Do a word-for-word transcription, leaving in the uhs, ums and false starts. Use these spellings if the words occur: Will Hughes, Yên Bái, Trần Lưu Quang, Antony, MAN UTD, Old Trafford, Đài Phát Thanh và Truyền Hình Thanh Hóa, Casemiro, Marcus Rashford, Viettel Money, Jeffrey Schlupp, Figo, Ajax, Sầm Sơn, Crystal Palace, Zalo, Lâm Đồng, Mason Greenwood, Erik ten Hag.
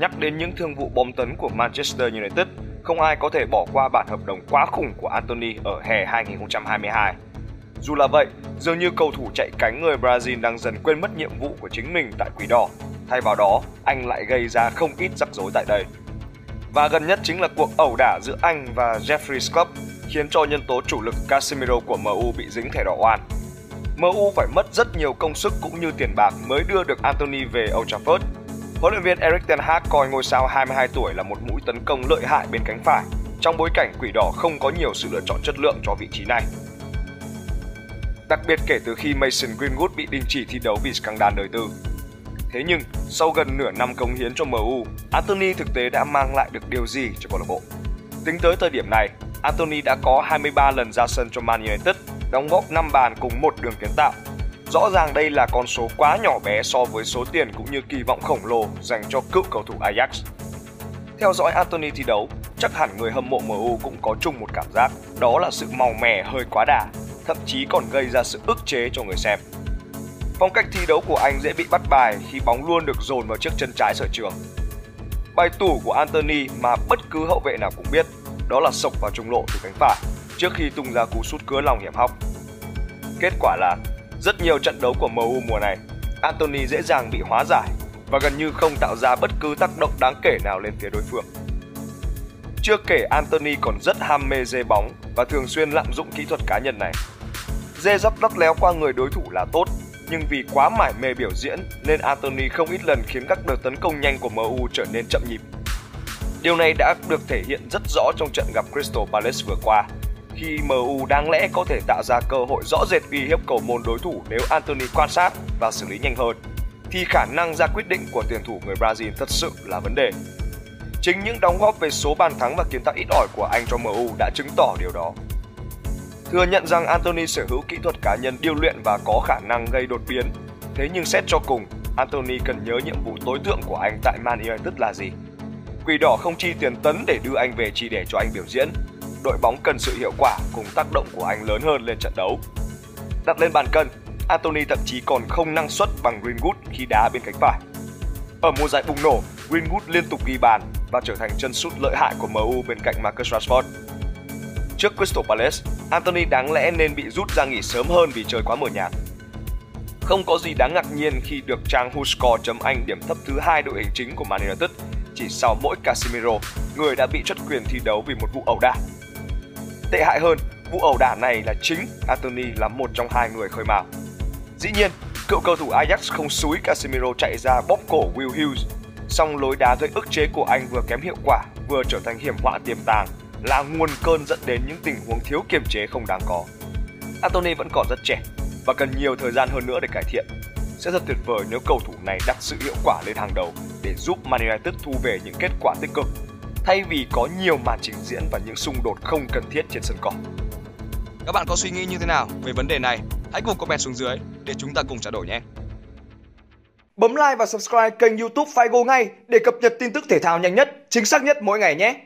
Nhắc đến những thương vụ bom tấn của Manchester United, không ai có thể bỏ qua bản hợp đồng quá khủng của Antony ở hè hai nghìn không trăm hai mươi hai. Dù là vậy, dường như cầu thủ chạy cánh người Brazil đang dần quên mất nhiệm vụ của chính mình tại Quỷ Đỏ. Thay vào đó, anh lại gây ra không ít rắc rối tại đây. Và gần nhất chính là cuộc ẩu đả giữa anh và Jeffrey Schlupp, khiến cho nhân tố chủ lực Casemiro của em u bị dính thẻ đỏ oan. em u phải mất rất nhiều công sức cũng như tiền bạc mới đưa được Antony về Old Trafford. Huấn luyện viên Erik ten Hag coi ngôi sao hai mươi hai tuổi là một mũi tấn công lợi hại bên cánh phải, trong bối cảnh Quỷ Đỏ không có nhiều sự lựa chọn chất lượng cho vị trí này. Đặc biệt kể từ khi Mason Greenwood bị đình chỉ thi đấu vì scandal đời tư. Thế nhưng, sau gần nửa năm cống hiến cho em u, Antony thực tế đã mang lại được điều gì cho câu lạc bộ? Tính tới thời điểm này, Antony đã có hai mươi ba lần ra sân cho Man United, đóng góp năm bàn cùng một đường kiến tạo. Rõ ràng đây là con số quá nhỏ bé so với số tiền cũng như kỳ vọng khổng lồ dành cho cựu cầu thủ Ajax. Theo dõi Antony thi đấu, chắc hẳn người hâm mộ em u cũng có chung một cảm giác, đó là sự màu mè hơi quá đà, thậm chí còn gây ra sự ức chế cho người xem. Phong cách thi đấu của anh dễ bị bắt bài khi bóng luôn được dồn vào chiếc chân trái sở trường. Bài tủ của Antony mà bất cứ hậu vệ nào cũng biết, đó là sộc vào trung lộ từ cánh phải trước khi tung ra cú sút cứa lòng hiểm hóc. Kết quả là rất nhiều trận đấu của em u mùa này, Antony dễ dàng bị hóa giải và gần như không tạo ra bất cứ tác động đáng kể nào lên phía đối phương. Chưa kể Antony còn rất ham mê dê bóng và thường xuyên lạm dụng kỹ thuật cá nhân này. Dê dắp lắc léo qua người đối thủ là tốt, nhưng vì quá mải mê biểu diễn nên Antony không ít lần khiến các đợt tấn công nhanh của em u trở nên chậm nhịp. Điều này đã được thể hiện rất rõ trong trận gặp Crystal Palace vừa qua, khi em u đáng lẽ có thể tạo ra cơ hội rõ rệt uy hiếp cầu môn đối thủ nếu Antony quan sát và xử lý nhanh hơn, thì khả năng ra quyết định của tuyển thủ người Brazil thật sự là vấn đề. Chính những đóng góp về số bàn thắng và kiến tạo ít ỏi của anh cho em u đã chứng tỏ điều đó. Thừa nhận rằng Antony sở hữu kỹ thuật cá nhân điêu luyện và có khả năng gây đột biến, thế nhưng xét cho cùng, Antony cần nhớ nhiệm vụ tối thượng của anh tại Man United là gì. Quỷ Đỏ không chi tiền tấn để đưa anh về chỉ để cho anh biểu diễn. Đội bóng cần sự hiệu quả cùng tác động của anh lớn hơn lên trận đấu. Đặt lên bàn cân, Antony thậm chí còn không năng suất bằng Greenwood khi đá bên cánh phải. Ở mùa giải bùng nổ, Greenwood liên tục ghi bàn và trở thành chân sút lợi hại của em u bên cạnh Marcus Rashford. Trước Crystal Palace, Antony đáng lẽ nên bị rút ra nghỉ sớm hơn vì chơi quá mờ nhạt. Không có gì đáng ngạc nhiên khi được trang WhoScored.Anh điểm thấp thứ hai đội hình chính của Man United chỉ sau mỗi Casemiro, người đã bị truất quyền thi đấu vì một vụ ẩu đả. Tệ hại hơn, vụ ẩu đả này là chính Antony là một trong hai người khơi mào. Dĩ nhiên, cựu cầu thủ Ajax không xúi Casemiro chạy ra bóp cổ Will Hughes, song lối đá gây ức chế của anh vừa kém hiệu quả vừa trở thành hiểm họa tiềm tàng, là nguồn cơn dẫn đến những tình huống thiếu kiềm chế không đáng có. Antony vẫn còn rất trẻ và cần nhiều thời gian hơn nữa để cải thiện. Sẽ thật tuyệt vời nếu cầu thủ này đặt sự hiệu quả lên hàng đầu để giúp Man United thu về những kết quả tích cực, thay vì có nhiều màn trình diễn và những xung đột không cần thiết trên sân cỏ. Các bạn có suy nghĩ như thế nào về vấn đề này? Hãy cùng comment xuống dưới để chúng ta cùng trao đổi nhé! Bấm like và subscribe kênh YouTube Figo ngay để cập nhật tin tức thể thao nhanh nhất, chính xác nhất mỗi ngày nhé!